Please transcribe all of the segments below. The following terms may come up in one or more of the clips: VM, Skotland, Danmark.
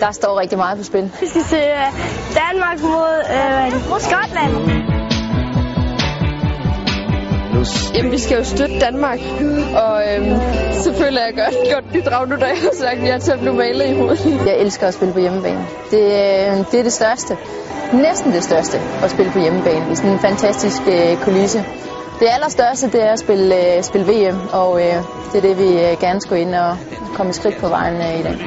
Der står rigtig meget på spil. Vi skal se Danmark mod Skotland. Jamen, vi skal jo støtte Danmark, og så føler jeg godt bidrag nu, da jeg har sagt, at jeg er til at blive malet i hovedet. Jeg elsker at spille på hjemmebane. Det er det største, næsten det største, at spille på hjemmebane i sådan en fantastisk kulisse. Det allerstørste, det er at spille VM, og det er det, vi gerne skulle ind og komme et skridt på vejen i dag.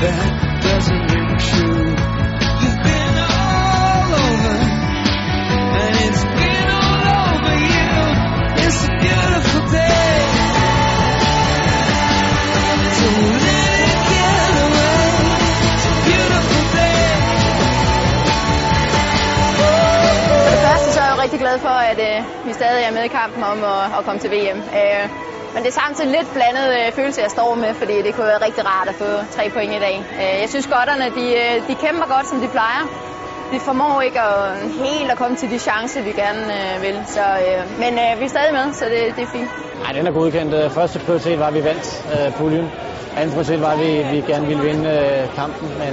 That doesn't ring true. You've been all over, and it's been all over you. It's a beautiful day, so let it get away. It's a beautiful day. For det første så er jeg jo rigtig glad for, at vi stadig er med i kampen om at komme til VM. Men det er samtidig lidt blandet følelse, jeg står med, fordi det kunne være rigtig rart at få 3 point i dag. Jeg synes, skotterne de kæmper godt, som de plejer. Vi formår ikke helt at komme til de chancer, vi gerne vil. Så, men vi er stadig med, så det er fint. Nej, den er godkendt. Første prioritet var, at vi vandt puljen. Anden prioritet var, at vi gerne ville vinde kampen. Men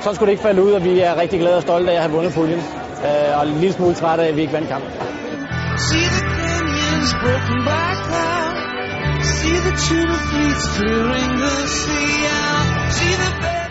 så skulle det ikke falde ud, og vi er rigtig glade og stolte af at have vundet puljen. Og en lille smule træt af, at vi ikke vandt kampen. See the tuna fleets clearing the sea out. See the